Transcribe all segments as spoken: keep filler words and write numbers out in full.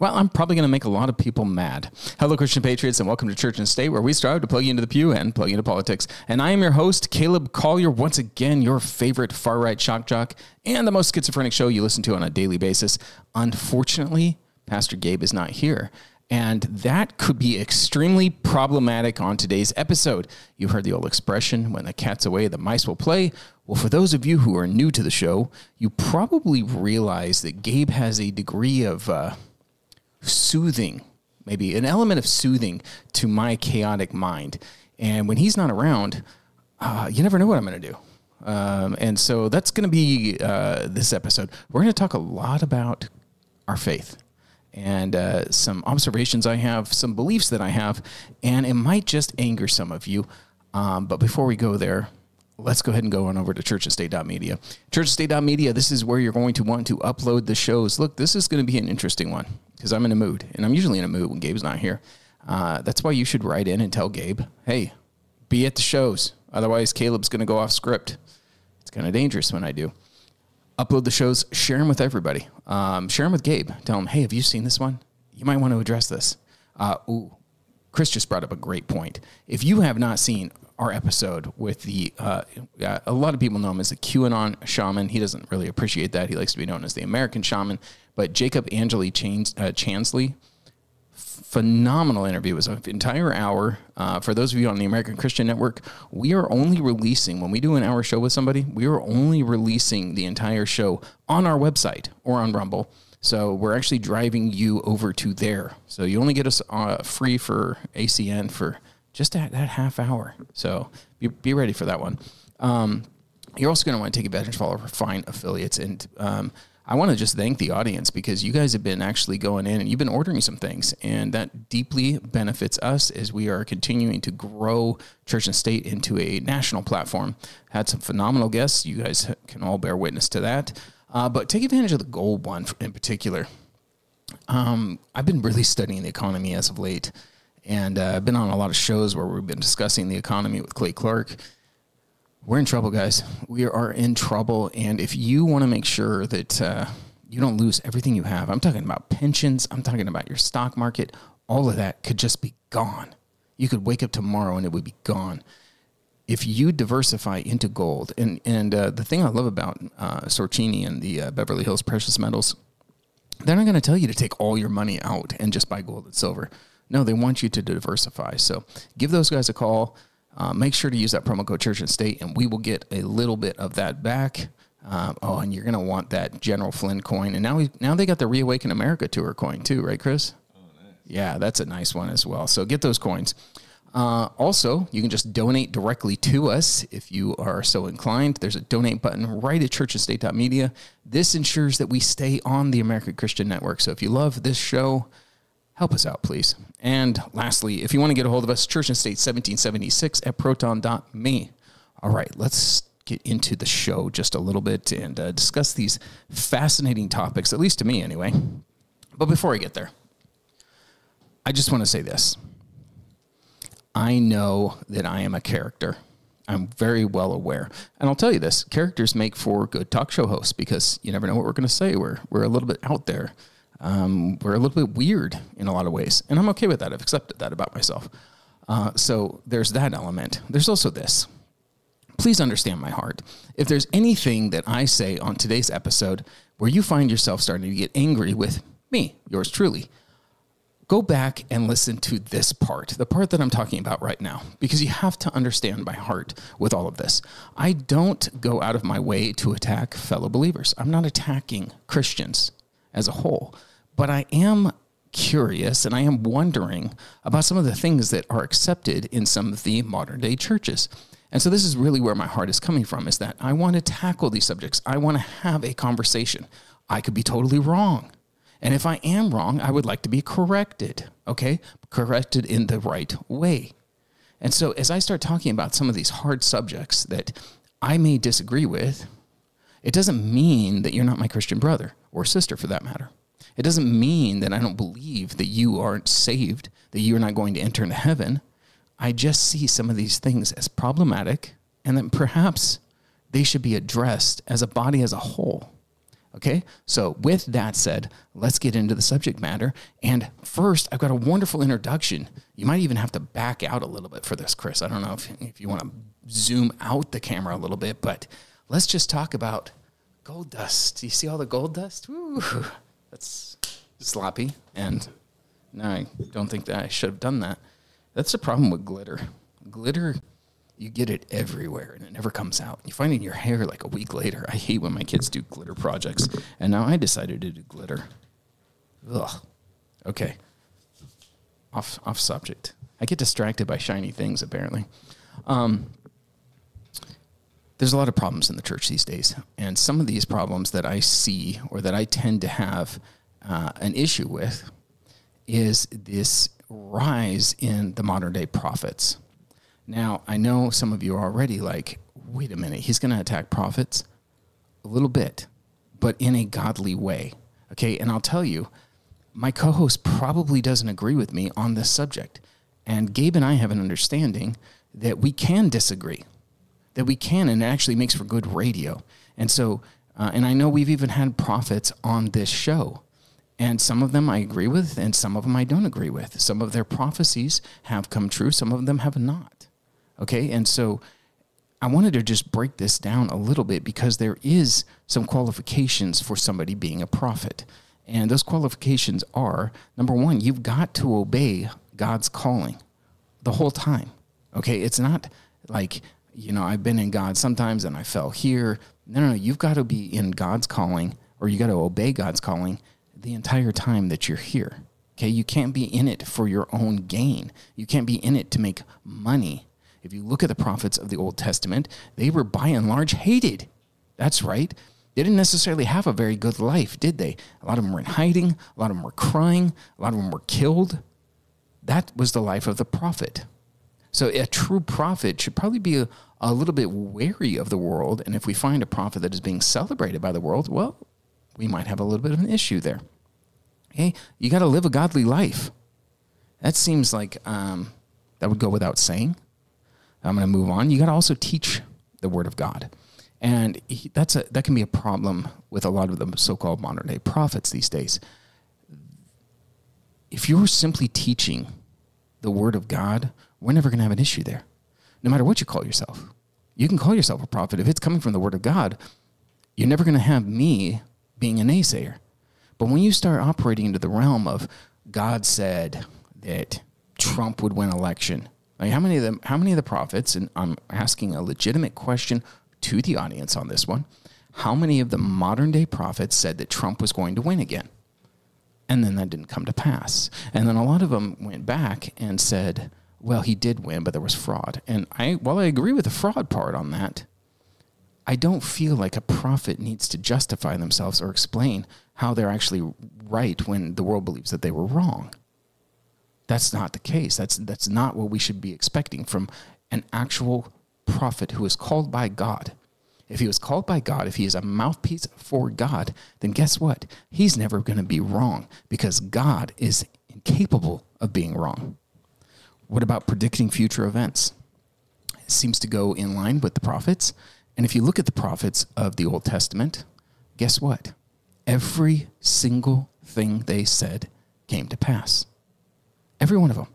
well, I'm probably going to make a lot of people mad. Hello, Christian Patriots, and welcome to Church and State, where we strive to plug you into the pew and plug you into politics. And I am your host, Caleb Collier, once again, your favorite far-right shock jock and the most schizophrenic show you listen to on a daily basis. Unfortunately, Pastor Gabe is not here. And that could be extremely problematic on today's episode. You've heard the old expression, when the cat's away, the mice will play. Well, for those of you who are new to the show, you probably realize that Gabe has a degree of uh, soothing, maybe an element of soothing to my chaotic mind. And when he's not around, uh, you never know what I'm going to do. Um, and so that's going to be uh, this episode. We're going to talk a lot about our faith. And uh, some observations I have, some beliefs that I have, and it might just anger some of you. Um, but before we go there, let's go ahead and go on over to church and state dot media. church and state dot media, this is where you're going to want to upload the shows. Look, this is going to be an interesting one because I'm in a mood, and I'm usually in a mood when Gabe's not here. Uh, that's why you should write in and tell Gabe, hey, be at the shows. Otherwise, Caleb's going to go off script. It's kind of dangerous when I do. Upload the shows, share them with everybody. Um, share them with Gabe. Tell him, hey, have you seen this one? You might want to address this. Uh, ooh, Chris just brought up a great point. If you have not seen our episode with the, uh, uh, a lot of people know him as the QAnon shaman. He doesn't really appreciate that. He likes to be known as the American shaman. But Jacob Angeli Chans- uh, Chansley, phenomenal interview. It was an entire hour. Uh, for those of you on the American Christian Network, we are only releasing, when we do an hour show with somebody, we are only releasing the entire show on our website or on Rumble. So we're actually driving you over to there. So you only get us uh, free for A C N for just that, that half hour. So be, be ready for that one. Um, you're also going to want to take advantage of all of our fine affiliates. And um I want to just thank the audience because you guys have been actually going in and you've been ordering some things, and that deeply benefits us as we are continuing to grow Church and State into a national platform. Had some phenomenal guests. You guys can all bear witness to that. Uh, but take advantage of the gold one in particular. Um, I've been really studying the economy as of late, and uh, I've been on a lot of shows where we've been discussing the economy with Clay Clark. We're in trouble, guys. We are in trouble, and if you want to make sure that uh, you don't lose everything you have, I'm talking about pensions, I'm talking about your stock market, all of that could just be gone. You could wake up tomorrow and it would be gone. If you diversify into gold, and, and uh, the thing I love about uh, Sorcini and the uh, Beverly Hills Precious Metals, they're not going to tell you to take all your money out and just buy gold and silver. No, they want you to diversify, so give those guys a call. Uh, make sure to use that promo code Church and State, and we will get a little bit of that back. Um, oh, and you're going to want that General Flynn coin. And now we now they got the Reawaken America Tour coin too, right, Chris? Oh, nice. Yeah, that's a nice one as well. So get those coins. Uh, also, you can just donate directly to us if you are so inclined. There's a donate button right at church and state dot media. This ensures that we stay on the American Christian Network. So if you love this show, help us out, please. And lastly, if you want to get a hold of us, Church and State seventeen seventy-six at proton dot me. All right, let's get into the show just a little bit and uh, discuss these fascinating topics, at least to me anyway. But before I get there, I just want to say this. I know that I am a character. I'm very well aware. And I'll tell you this, characters make for good talk show hosts because you never know what we're going to say. We're, we're a little bit out there. Um, we're a little bit weird in a lot of ways, and I'm okay with that. I've accepted that about myself. Uh, so there's that element. There's also this. Please understand my heart. If there's anything that I say on today's episode where you find yourself starting to get angry with me, yours truly, go back and listen to this part, the part that I'm talking about right now, because you have to understand my heart with all of this. I don't go out of my way to attack fellow believers. I'm not attacking Christians as a whole, but I am curious and I am wondering about some of the things that are accepted in some of the modern day churches. And so this is really where my heart is coming from, is that I want to tackle these subjects. I want to have a conversation. I could be totally wrong. And if I am wrong, I would like to be corrected. Okay? corrected in the right way. And so as I start talking about some of these hard subjects that I may disagree with, it doesn't mean that you're not my Christian brother or sister for that matter. It doesn't mean that I don't believe that you aren't saved, that you're not going to enter into heaven. I just see some of these things as problematic and that perhaps they should be addressed as a body as a whole. Okay, so with that said, let's get into the subject matter. And first, I've got a wonderful introduction. You might even have to back out a little bit for this, Chris. I don't know if, if you want to zoom out the camera a little bit, but let's just talk about gold dust. Do you see all the gold dust? Woo, that's sloppy. And no, I don't think that I should have done that. That's the problem with glitter. Glitter, you get it everywhere, and it never comes out. You find it in your hair like a week later. I hate when my kids do glitter projects, and now I decided to do glitter. Ugh. Okay. Off off subject. I get distracted by shiny things, apparently. Um, there's a lot of problems in the church these days, and some of these problems that I see or that I tend to have uh, an issue with is this rise in the modern-day prophets. Now, I know some of you are already like, wait a minute, he's going to attack prophets? A little bit, but in a godly way. Okay, and I'll tell you, my co-host probably doesn't agree with me on this subject. And Gabe and I have an understanding that we can disagree, that we can, and it actually makes for good radio. And so, uh, and I know we've even had prophets on this show. And some of them I agree with, and some of them I don't agree with. Some of their prophecies have come true, some of them have not. Okay, and so I wanted to just break this down a little bit because there is some qualifications for somebody being a prophet. And those qualifications are, number one, you've got to obey God's calling the whole time. Okay, it's not like, you know, I've been in God sometimes and I fell here. No, no, no, you've got to be in God's calling, or you got to obey God's calling the entire time that you're here. Okay, you can't be in it for your own gain. You can't be in it to make money. If you look at the prophets of the Old Testament, they were by and large hated. That's right. They didn't necessarily have a very good life, did they? A lot of them were in hiding. A lot of them were crying. A lot of them were killed. That was the life of the prophet. So a true prophet should probably be a, a little bit wary of the world. And if we find a prophet that is being celebrated by the world, well, we might have a little bit of an issue there. Okay, you got to live a godly life. That seems like um, that would go without saying. I'm going to move on. You got to also teach the Word of God. And that's a that can be a problem with a lot of the so-called modern-day prophets these days. If you're simply teaching the Word of God, we're never going to have an issue there, no matter what you call yourself. You can call yourself a prophet. If it's coming from the Word of God, you're never going to have me being a naysayer. But when you start operating into the realm of God said that Trump would win election, like how many of them, how many of the prophets, and I'm asking a legitimate question to the audience on this one, how many of the modern day prophets said that Trump was going to win again? And then that didn't come to pass. And then a lot of them went back and said, well, he did win, but there was fraud. And I, while I agree with the fraud part on that, I don't feel like a prophet needs to justify themselves or explain how they're actually right when the world believes that they were wrong. That's not the case. That's that's not what we should be expecting from an actual prophet who is called by God. If he was called by God, if he is a mouthpiece for God, then guess what? He's never going to be wrong because God is incapable of being wrong. What about predicting future events? It seems to go in line with the prophets. And if you look at the prophets of the Old Testament, guess what? Every single thing they said came to pass. Every one of them.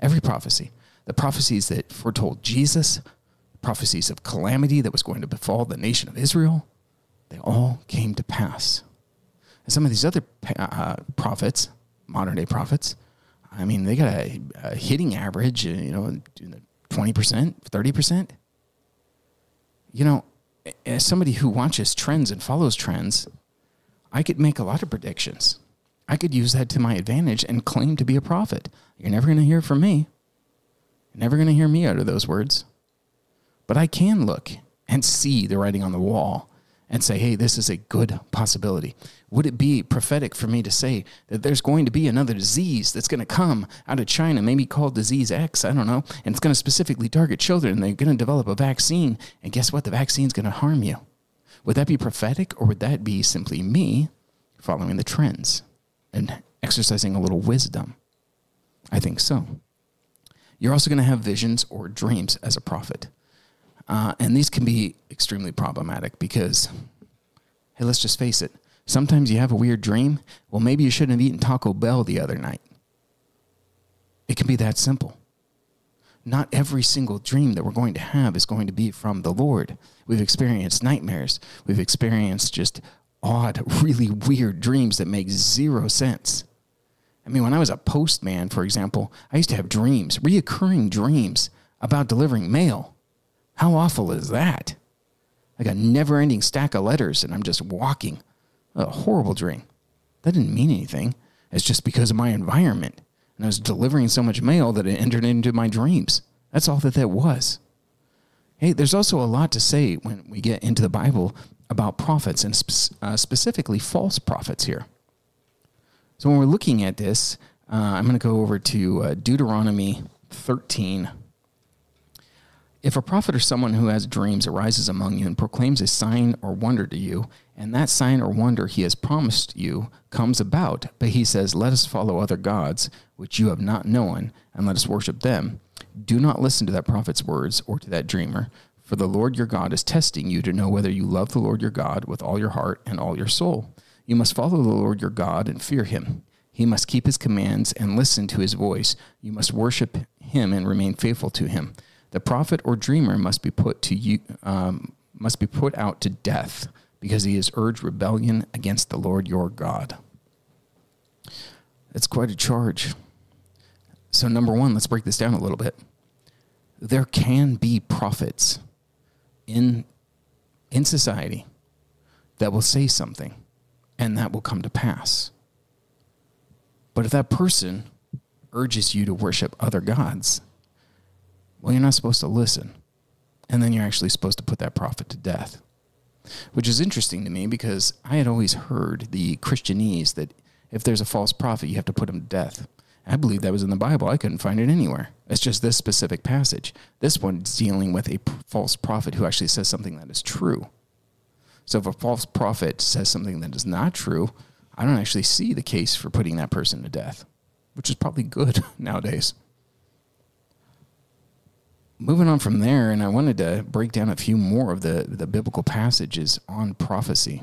Every prophecy. The prophecies that foretold Jesus, prophecies of calamity that was going to befall the nation of Israel, they all came to pass. And some of these other uh, prophets, modern-day prophets, I mean, they got a, a hitting average, you know, twenty percent, thirty percent. You know, as somebody who watches trends and follows trends, I could make a lot of predictions. I could use that to my advantage and claim to be a prophet. You're never going to hear from me. You're never going to hear me utter those words. But I can look and see the writing on the wall and say, hey, this is a good possibility? Would it be prophetic for me to say that there's going to be another disease that's going to come out of China, maybe called disease X, I don't know, and it's going to specifically target children, and they're going to develop a vaccine, and guess what? The vaccine's going to harm you. Would that be prophetic, or would that be simply me following the trends and exercising a little wisdom? I think so. You're also going to have visions or dreams as a prophet. Uh, and these can be extremely problematic because, hey, let's just face it. Sometimes you have a weird dream. Well, maybe you shouldn't have eaten Taco Bell the other night. It can be that simple. Not every single dream that we're going to have is going to be from the Lord. We've experienced nightmares. We've experienced just odd, really weird dreams that make zero sense. I mean, when I was a postman, for example, I used to have dreams, reoccurring dreams about delivering mail. How awful is that? Like a never-ending stack of letters, and I'm just walking. A horrible dream. That didn't mean anything. It's just because of my environment. And I was delivering so much mail that it entered into my dreams. That's all that that was. Hey, there's also a lot to say when we get into the Bible about prophets, and spe- uh, specifically false prophets here. So when we're looking at this, uh, I'm going to go over to uh, Deuteronomy thirteen. If a prophet or someone who has dreams arises among you and proclaims a sign or wonder to you, and that sign or wonder he has promised you comes about, but he says, let us follow other gods, which you have not known, and let us worship them, do not listen to that prophet's words or to that dreamer, for the Lord your God is testing you to know whether you love the Lord your God with all your heart and all your soul. You must follow the Lord your God and fear him. He must keep his commands and listen to his voice. You must worship him and remain faithful to him. The prophet or dreamer must be put to you, um, must be put out to death, because he has urged rebellion against the Lord your God. That's quite a charge. So number one, let's break this down a little bit. There can be prophets in in society that will say something, and that will come to pass. But if that person urges you to worship other gods, well, you're not supposed to listen. And then you're actually supposed to put that prophet to death. Which is interesting to me, because I had always heard the Christianese that if there's a false prophet, you have to put him to death. I believe that was in the Bible. I couldn't find it anywhere. It's just this specific passage. This one's dealing with a false prophet who actually says something that is true. So if a false prophet says something that is not true, I don't actually see the case for putting that person to death, which is probably good nowadays. Moving on from there, and I wanted to break down a few more of the, the biblical passages on prophecy.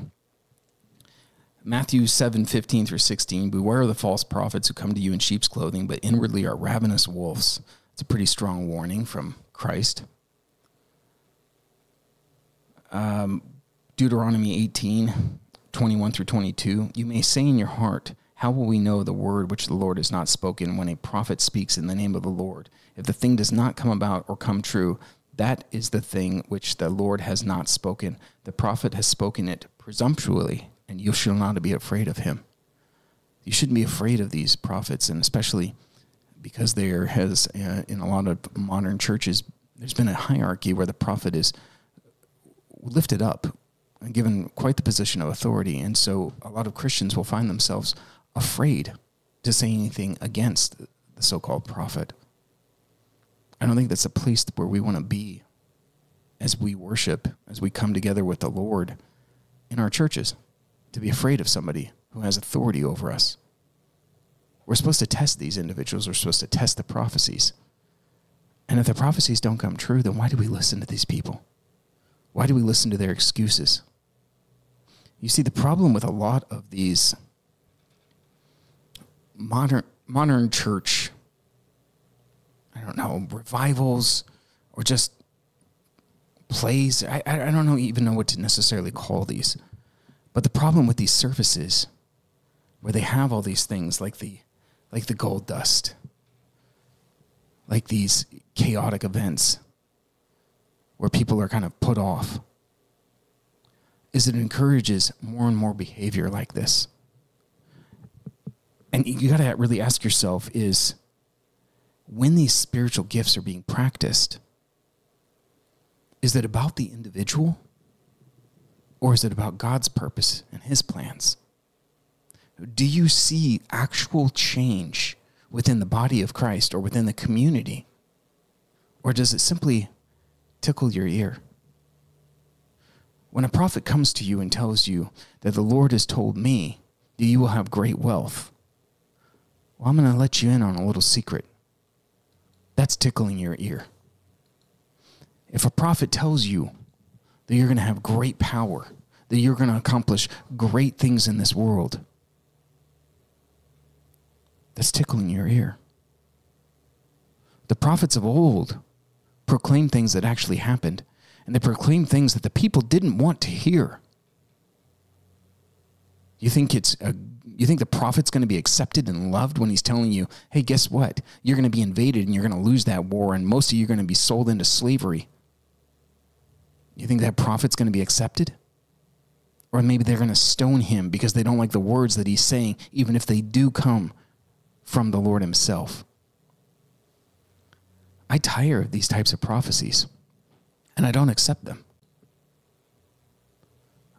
Matthew seven fifteen through sixteen, beware of the false prophets who come to you in sheep's clothing, but inwardly are ravenous wolves. It's a pretty strong warning from Christ. Um, Deuteronomy eighteen twenty-one through twenty-two, you may say in your heart, how will we know the word which the Lord has not spoken when a prophet speaks in the name of the Lord? If the thing does not come about or come true, that is the thing which the Lord has not spoken. The prophet has spoken it presumptuously, and you shall not be afraid of him. You shouldn't be afraid of these prophets, and especially because there has, uh, in a lot of modern churches, there's been a hierarchy where the prophet is lifted up and given quite the position of authority. And so a lot of Christians will find themselves afraid to say anything against the so-called prophet. I don't think that's a place where we want to be as we worship, as we come together with the Lord in our churches, to be afraid of somebody who has authority over us. We're supposed to test these individuals. We're supposed to test the prophecies. And if the prophecies don't come true, then why do we listen to these people? Why do we listen to their excuses? You see, the problem with a lot of these modern modern church, I don't know, revivals or just plays, I, I don't know, even know what to necessarily call these. But the problem with these services, where they have all these things like the like the gold dust, like these chaotic events where people are kind of put off, is it encourages more and more behavior like this. And you got to really ask yourself is, when these spiritual gifts are being practiced, is it about the individual? or is it about God's purpose and his plans? Do you see actual change within the body of Christ or within the community? Or does it simply tickle your ear? When a prophet comes to you and tells you that the Lord has told me that you will have great wealth, well, I'm going to let you in on a little secret. That's tickling your ear. If a prophet tells you that you're going to have great power, that you're going to accomplish great things in this world, that's tickling your ear. The prophets of old proclaimed things that actually happened, and they proclaimed things that the people didn't want to hear. You think it's a, you think the prophet's going to be accepted and loved when he's telling you, hey, guess what? You're going to be invaded and you're going to lose that war, and most of you are going to be sold into slavery. You think that prophet's going to be accepted? Or maybe they're going to stone him because they don't like the words that he's saying, even if they do come from the Lord himself. I tire of these types of prophecies, and I don't accept them.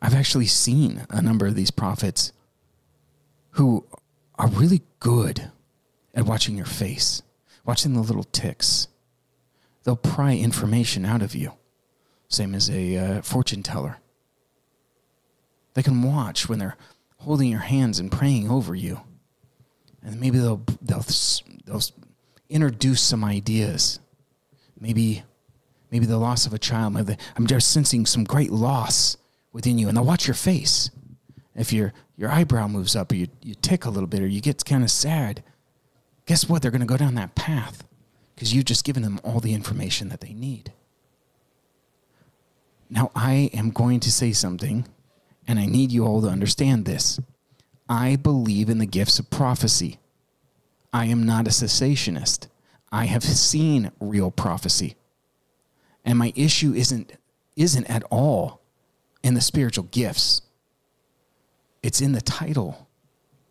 I've actually seen a number of these prophets who are really good at watching your face, watching the little ticks. They'll pry information out of you, same as a uh, fortune teller. They can watch when they're holding your hands and praying over you, and maybe they'll they'll they'll introduce some ideas. Maybe, maybe the loss of a child. Maybe I'm just sensing some great loss within you, and they'll watch your face. If your your eyebrow moves up, or you, you tick a little bit, or you get kind of sad, guess what? They're going to go down that path because you've just given them all the information that they need. Now, I am going to say something, and I need you all to understand this. I believe in the gifts of prophecy. I am not a cessationist. I have seen real prophecy. And my issue isn't isn't at all in the spiritual gifts. It's in the title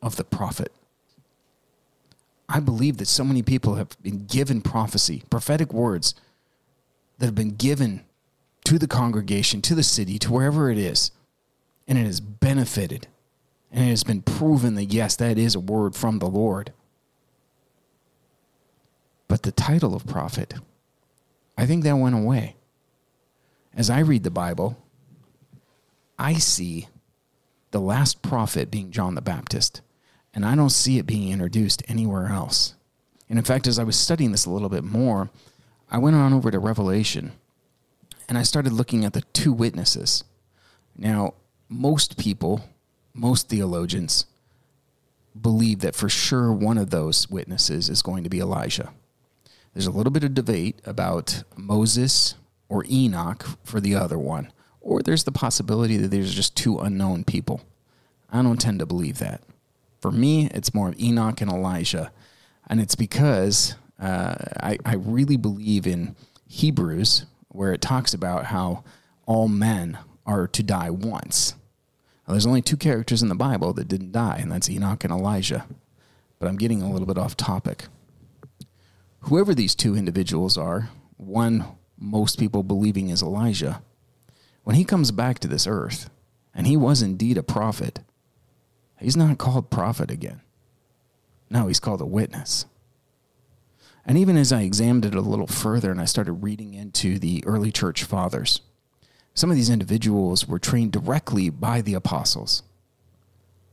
of the prophet. I believe that so many people have been given prophecy, prophetic words that have been given to the congregation, to the city, to wherever it is, and it has benefited, and it has been proven that, yes, that is a word from the Lord. But the title of prophet, I think that went away. As I read the Bible, I see the last prophet being John the Baptist, and I don't see it being introduced anywhere else. And in fact, as I was studying this a little bit more, I went on over to Revelation, and I started looking at the two witnesses. Now, most people, most theologians, believe that for sure one of those witnesses is going to be Elijah. There's a little bit of debate about Moses or Enoch for the other one, or there's the possibility that there's just two unknown people. I don't tend to believe that. For me, it's more of Enoch and Elijah, and it's because uh, I, I really believe in Hebrews, where it talks about how all men are to die once. Now, there's only two characters in the Bible that didn't die, and that's Enoch and Elijah. But I'm getting a little bit off topic. Whoever these two individuals are, one most people believing is Elijah, when he comes back to this earth, and he was indeed a prophet, he's not called prophet again. No, he's called a witness. And even as I examined it a little further and I started reading into the early church fathers, some of these individuals were trained directly by the apostles.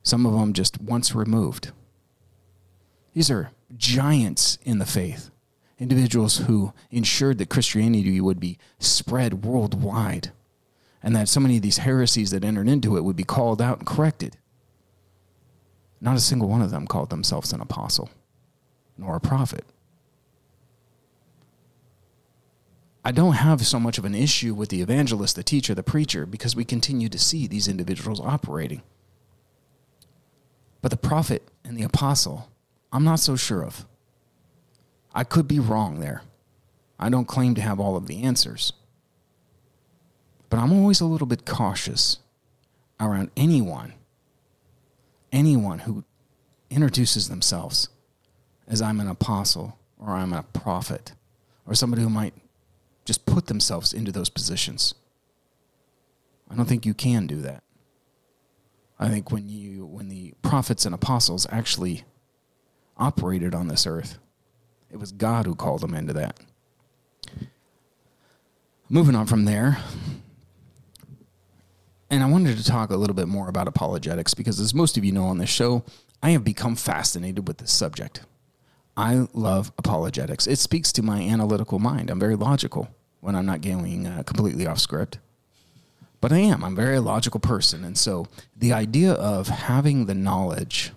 Some of them just once removed. These are giants in the faith, individuals who ensured that Christianity would be spread worldwide, and that so many of these heresies that entered into it would be called out and corrected. Not a single one of them called themselves an apostle, nor a prophet. I don't have so much of an issue with the evangelist, the teacher, the preacher, because we continue to see these individuals operating. But the prophet and the apostle, I'm not so sure of. I could be wrong there. I don't claim to have all of the answers. But I'm always a little bit cautious around anyone, anyone who introduces themselves as I'm an apostle or I'm a prophet or somebody who might just put themselves into those positions. I don't think you can do that. I think when you when the prophets and apostles actually operated on this earth, it was God who called them into that. Moving on from there, and I wanted to talk a little bit more about apologetics because, as most of you know on this show, I have become fascinated with this subject. I love apologetics. It speaks to my analytical mind. I'm very logical when I'm not going uh, completely off script. But I am. I'm a very logical person. And so the idea of having the knowledge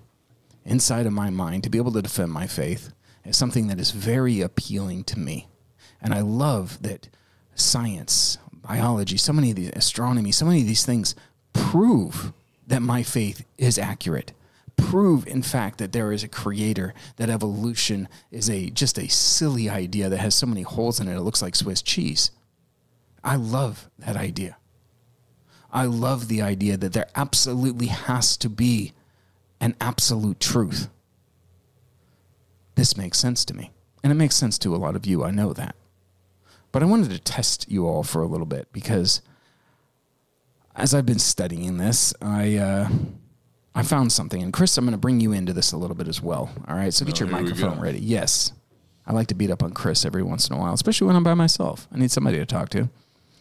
inside of my mind to be able to defend my faith is something that is very appealing to me. And I love that science, biology, so many of the astronomy, so many of these things prove that my faith is accurate. Prove, in fact, that there is a creator, that evolution is a just a silly idea that has so many holes in it, it looks like Swiss cheese. I love that idea. I love the idea that there absolutely has to be an absolute truth. This makes sense to me, and it makes sense to a lot of you. I know that. But I wanted to test you all for a little bit because as I've been studying this, I... uh, I found something, and Chris, I'm going to bring you into this a little bit as well, all right? So get oh, your microphone ready. Yes. I like to beat up on Chris every once in a while, especially when I'm by myself. I need somebody to talk to.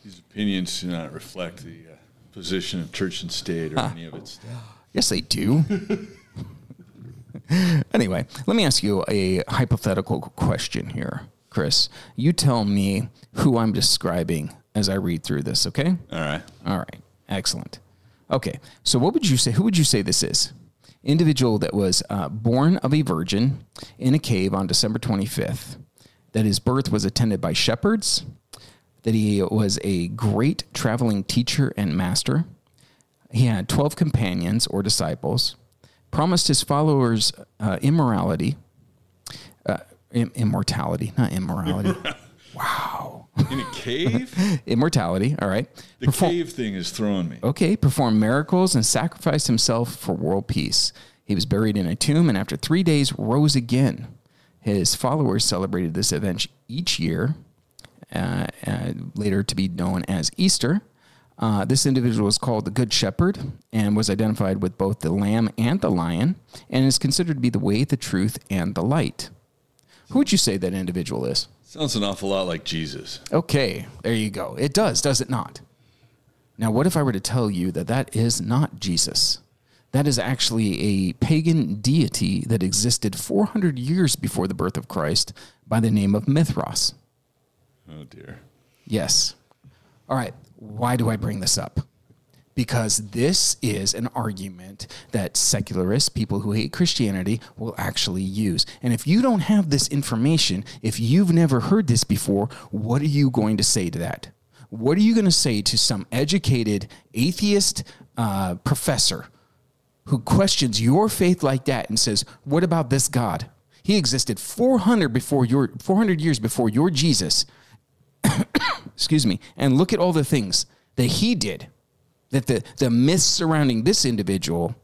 These opinions do not reflect the uh, position of church and state or ah. any of its stuff. Yes, they do. Anyway, let me ask you a hypothetical question here, Chris. You tell me who I'm describing as I read through this, okay? All right. All right. Excellent. Okay, so what would you say, who would you say this is? Individual that was uh, born of a virgin in a cave on December twenty-fifth, that his birth was attended by shepherds, that he was a great traveling teacher and master, he had twelve companions or disciples, promised his followers uh, immorality, uh, im- immortality, not immorality. Wow. In a cave? Immortality, all right. The Perform- cave thing is throwing me. Okay, performed miracles and sacrificed himself for world peace. He was buried in a tomb and after three days rose again. His followers celebrated this event each year, uh, uh, later to be known as Easter. Uh, this individual was called the Good Shepherd and was identified with both the lamb and the lion and is considered to be the way, the truth, and the light. Who would you say that individual is? Sounds an awful lot like Jesus. Okay, there you go. It does, does it not? Now, what if I were to tell you that that is not Jesus? That is actually a pagan deity that existed four hundred years before the birth of Christ by the name of Mithras. Oh, dear. Yes. All right, why do I bring this up? Because this is an argument that secularists, people who hate Christianity, will actually use. And if you don't have this information, if you've never heard this before, what are you going to say to that? What are you going to say to some educated atheist uh, professor who questions your faith like that and says, what about this God? He existed four hundred, before your, four hundred years before your Jesus. Excuse me. And look at all the things that he did. That the, the myths surrounding this individual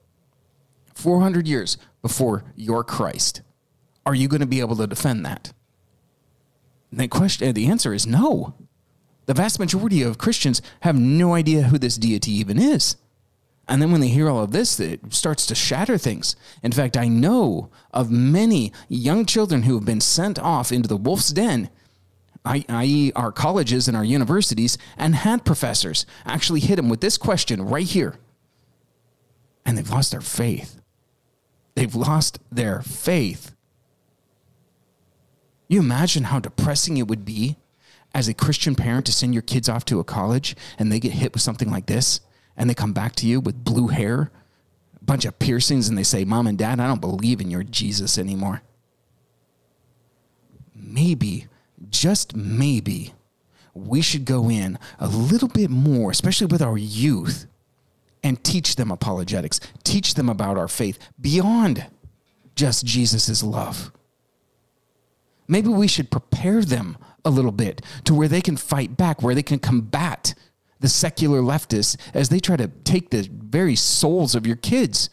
four hundred years before your Christ, are you going to be able to defend that? And the, question, the answer is no. The vast majority of Christians have no idea who this deity even is. And then when they hear all of this, it starts to shatter things. In fact, I know of many young children who have been sent off into the wolf's den, that is our colleges and our universities, and had professors actually hit them with this question right here. And they've lost their faith. They've lost their faith. You imagine how depressing it would be as a Christian parent to send your kids off to a college and they get hit with something like this and they come back to you with blue hair, a bunch of piercings, and they say, Mom and Dad, I don't believe in your Jesus anymore. Maybe... just maybe we should go in a little bit more, especially with our youth, and teach them apologetics, teach them about our faith beyond just Jesus's love. Maybe we should prepare them a little bit to where they can fight back, where they can combat the secular leftists as they try to take the very souls of your kids.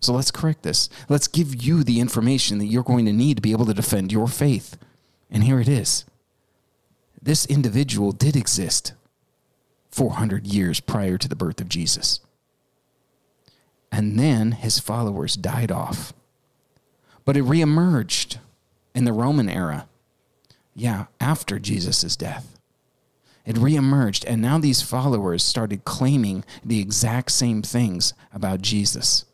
So let's correct this. Let's give you the information that you're going to need to be able to defend your faith. And here it is. This individual did exist four hundred years prior to the birth of Jesus. And then his followers died off. But it reemerged in the Roman era. Yeah, after Jesus' death. It reemerged, and now these followers started claiming the exact same things about Jesus.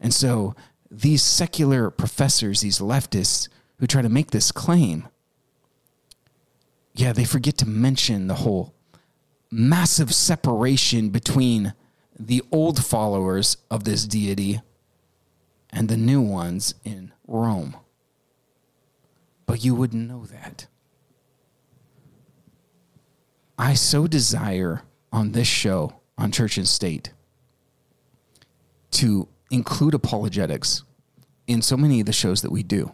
And so these secular professors, these leftists who try to make this claim, yeah, they forget to mention the whole massive separation between the old followers of this deity and the new ones in Rome. But you wouldn't know that. I so desire on this show, on Church and State, to include apologetics in so many of the shows that we do.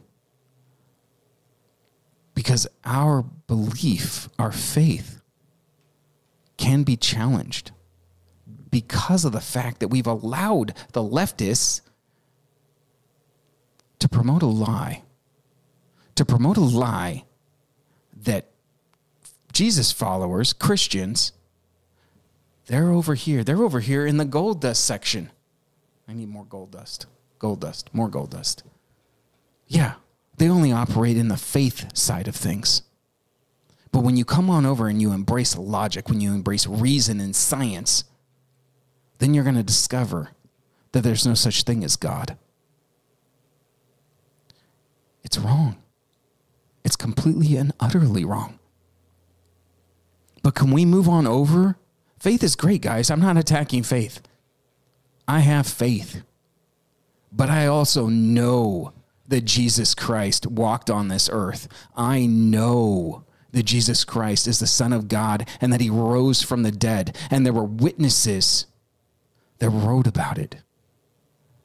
Because our belief, our faith, can be challenged because of the fact that we've allowed the leftists to promote a lie, to promote a lie that Jesus followers, Christians, they're over here. They're over here in the gold dust section. I need more gold dust. Gold dust. More gold dust. Yeah, they only operate in the faith side of things. But when you come on over and you embrace logic, when you embrace reason and science, then you're going to discover that there's no such thing as God. It's wrong. It's completely and utterly wrong. But can we move on over? Faith is great, guys. I'm not attacking faith. I have faith. But I also know that Jesus Christ walked on this earth. I know that Jesus Christ is the Son of God and that he rose from the dead. And there were witnesses that wrote about it.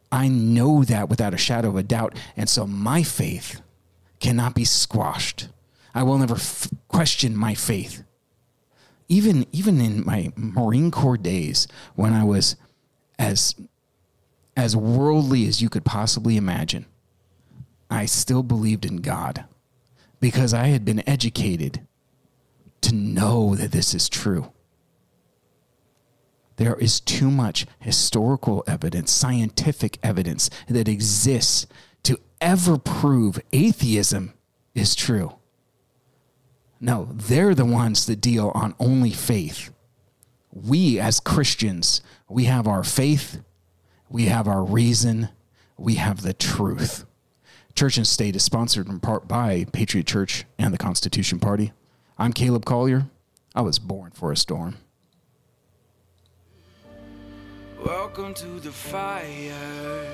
I know that without a shadow of a doubt. And so my faith cannot be squashed. I will never f- question my faith. Even even in my Marine Corps days, when I was as, as worldly as you could possibly imagine, I still believed in God because I had been educated to know that this is true. There is too much historical evidence, scientific evidence that exists to ever prove atheism is true. No, they're the ones that deal on only faith. We as Christians, we have our faith, we have our reason, we have the truth. Church and State is sponsored in part by Patriot Church and the Constitution Party. I'm Caleb Collier. I was born for a storm. Welcome to the fire.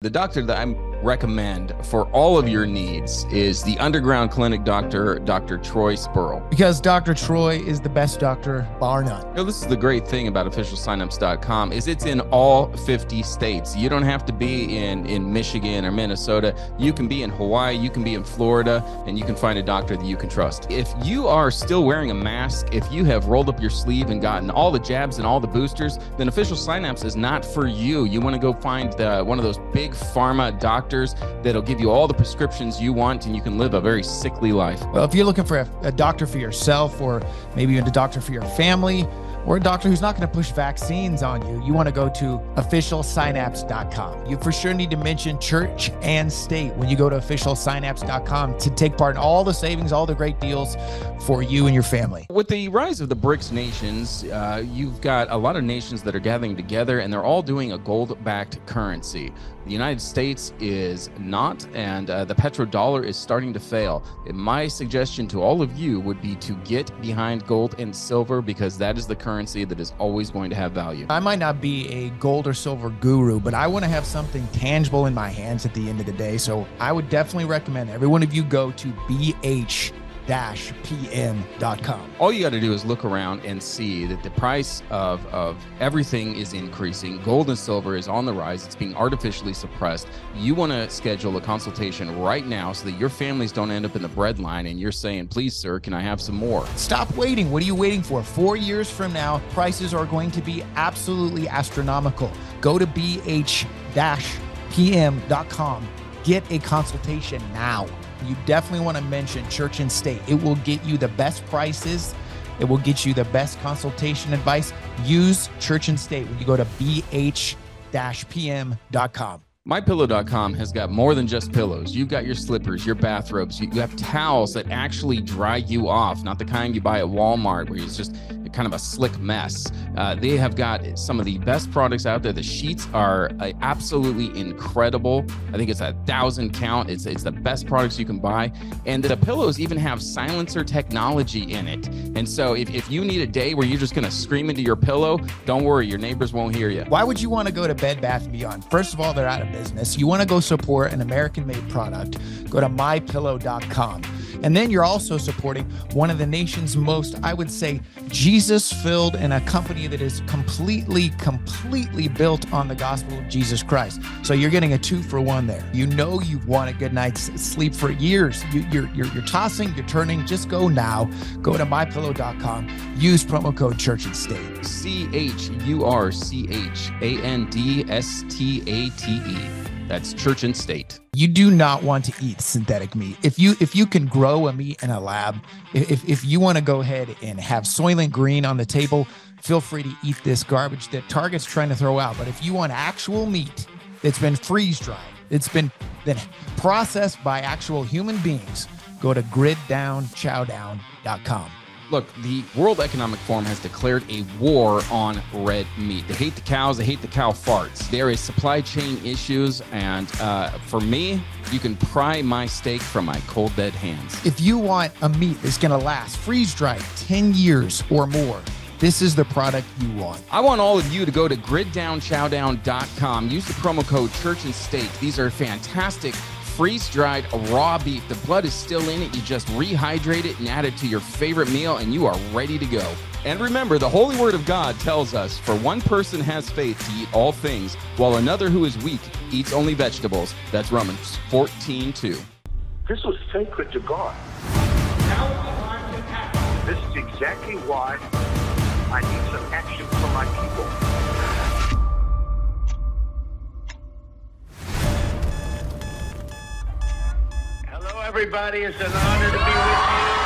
The doctor that I recommend for all of your needs is the Underground Clinic doctor, Doctor Troy Spurl. Because Doctor Troy is the best doctor, bar none. You know, this is the great thing about official signups dot com is it's in all fifty states. You don't have to be in, in Michigan or Minnesota. You can be in Hawaii, you can be in Florida, and you can find a doctor that you can trust. If you are still wearing a mask, if you have rolled up your sleeve and gotten all the jabs and all the boosters, then Official Signups is not for you. You want to go find the, one of those big pharma doctors that'll give you all the prescriptions you want, and you can live a very sickly life. Well, if you're looking for a, a doctor for yourself, or maybe even a doctor for your family, or a doctor who's not going to push vaccines on you, you want to go to official signups dot com. You for sure need to mention Church and State when you go to official signups dot com to take part in all the savings, all the great deals for you and your family. With the rise of the BRICS nations, uh, you've got a lot of nations that are gathering together, and they're all doing a gold-backed currency. The United States is not, and uh, the petrodollar is starting to fail. And my suggestion to all of you would be to get behind gold and silver, because that is the currency that is always going to have value. I might not be a gold or silver guru, but I want to have something tangible in my hands at the end of the day. So I would definitely recommend every one of you go to B H dash P M dot com. All you got to do is look around and see that the price of, of everything is increasing. Gold and silver is on the rise. It's being artificially suppressed. You want to schedule a consultation right now so that your families don't end up in the breadline and you're saying, please, sir, can I have some more? Stop waiting. What are you waiting for? Four years from now, prices are going to be absolutely astronomical. Go to B H dash P M dot com. Get a consultation now. you definitely want to mention Church and State. It will get you the best prices. It will get you the best consultation advice. Use Church and State when you go to b h dash p m dot com. My Pillow dot com has got more than just pillows. You've got your slippers, your bathrobes. You have towels that actually dry you off, not the kind you buy at Walmart where it's just kind of a slick mess. Uh, they have got some of the best products out there. The sheets are uh, absolutely incredible. I think it's a thousand count. It's, it's the best products you can buy. And the pillows even have silencer technology in it. And so if, if you need a day where you're just going to scream into your pillow, don't worry, your neighbors won't hear you. Why would you want to go to Bed Bath and Beyond? First of all, they're out of business. You want to go support an American-made product. Go to my pillow dot com. And then you're also supporting one of the nation's most, I would say, Jesus-filled, and a company that is completely, completely built on the gospel of Jesus Christ. So you're getting a two for one there. You know you've wanted a good night's sleep for years. You, you're, you're, you're tossing, you're turning. Just go now. Go to my pillow dot com. Use promo code Church and State. C H U R C H A N D S T A T E. That's Church and State. You do not want to eat synthetic meat. If you if you can grow a meat in a lab, if, if you want to go ahead and have Soylent Green on the table, feel free to eat this garbage that Target's trying to throw out. But if you want actual meat that's been freeze-dried, it's been, been processed by actual human beings, go to grid down chow down dot com. Look, the World Economic Forum has declared a war on red meat. They hate the cows. They hate the cow farts. There is supply chain issues. And uh, for me, you can pry my steak from my cold, dead hands. If you want a meat that's going to last freeze-dried ten years or more, this is the product you want. I want all of you to go to grid down chow down dot com. Use the promo code Church and State. These are fantastic freeze-dried raw beef. The blood is still in it. You just rehydrate it and add it to your favorite meal, and you are ready to go. And remember, the Holy Word of God tells us, for one person has faith to eat all things, while another who is weak eats only vegetables. That's Romans fourteen two. This was sacred to God. Now is the time to act. This is exactly why I need some action from my people. Everybody, it's an honor to be with you.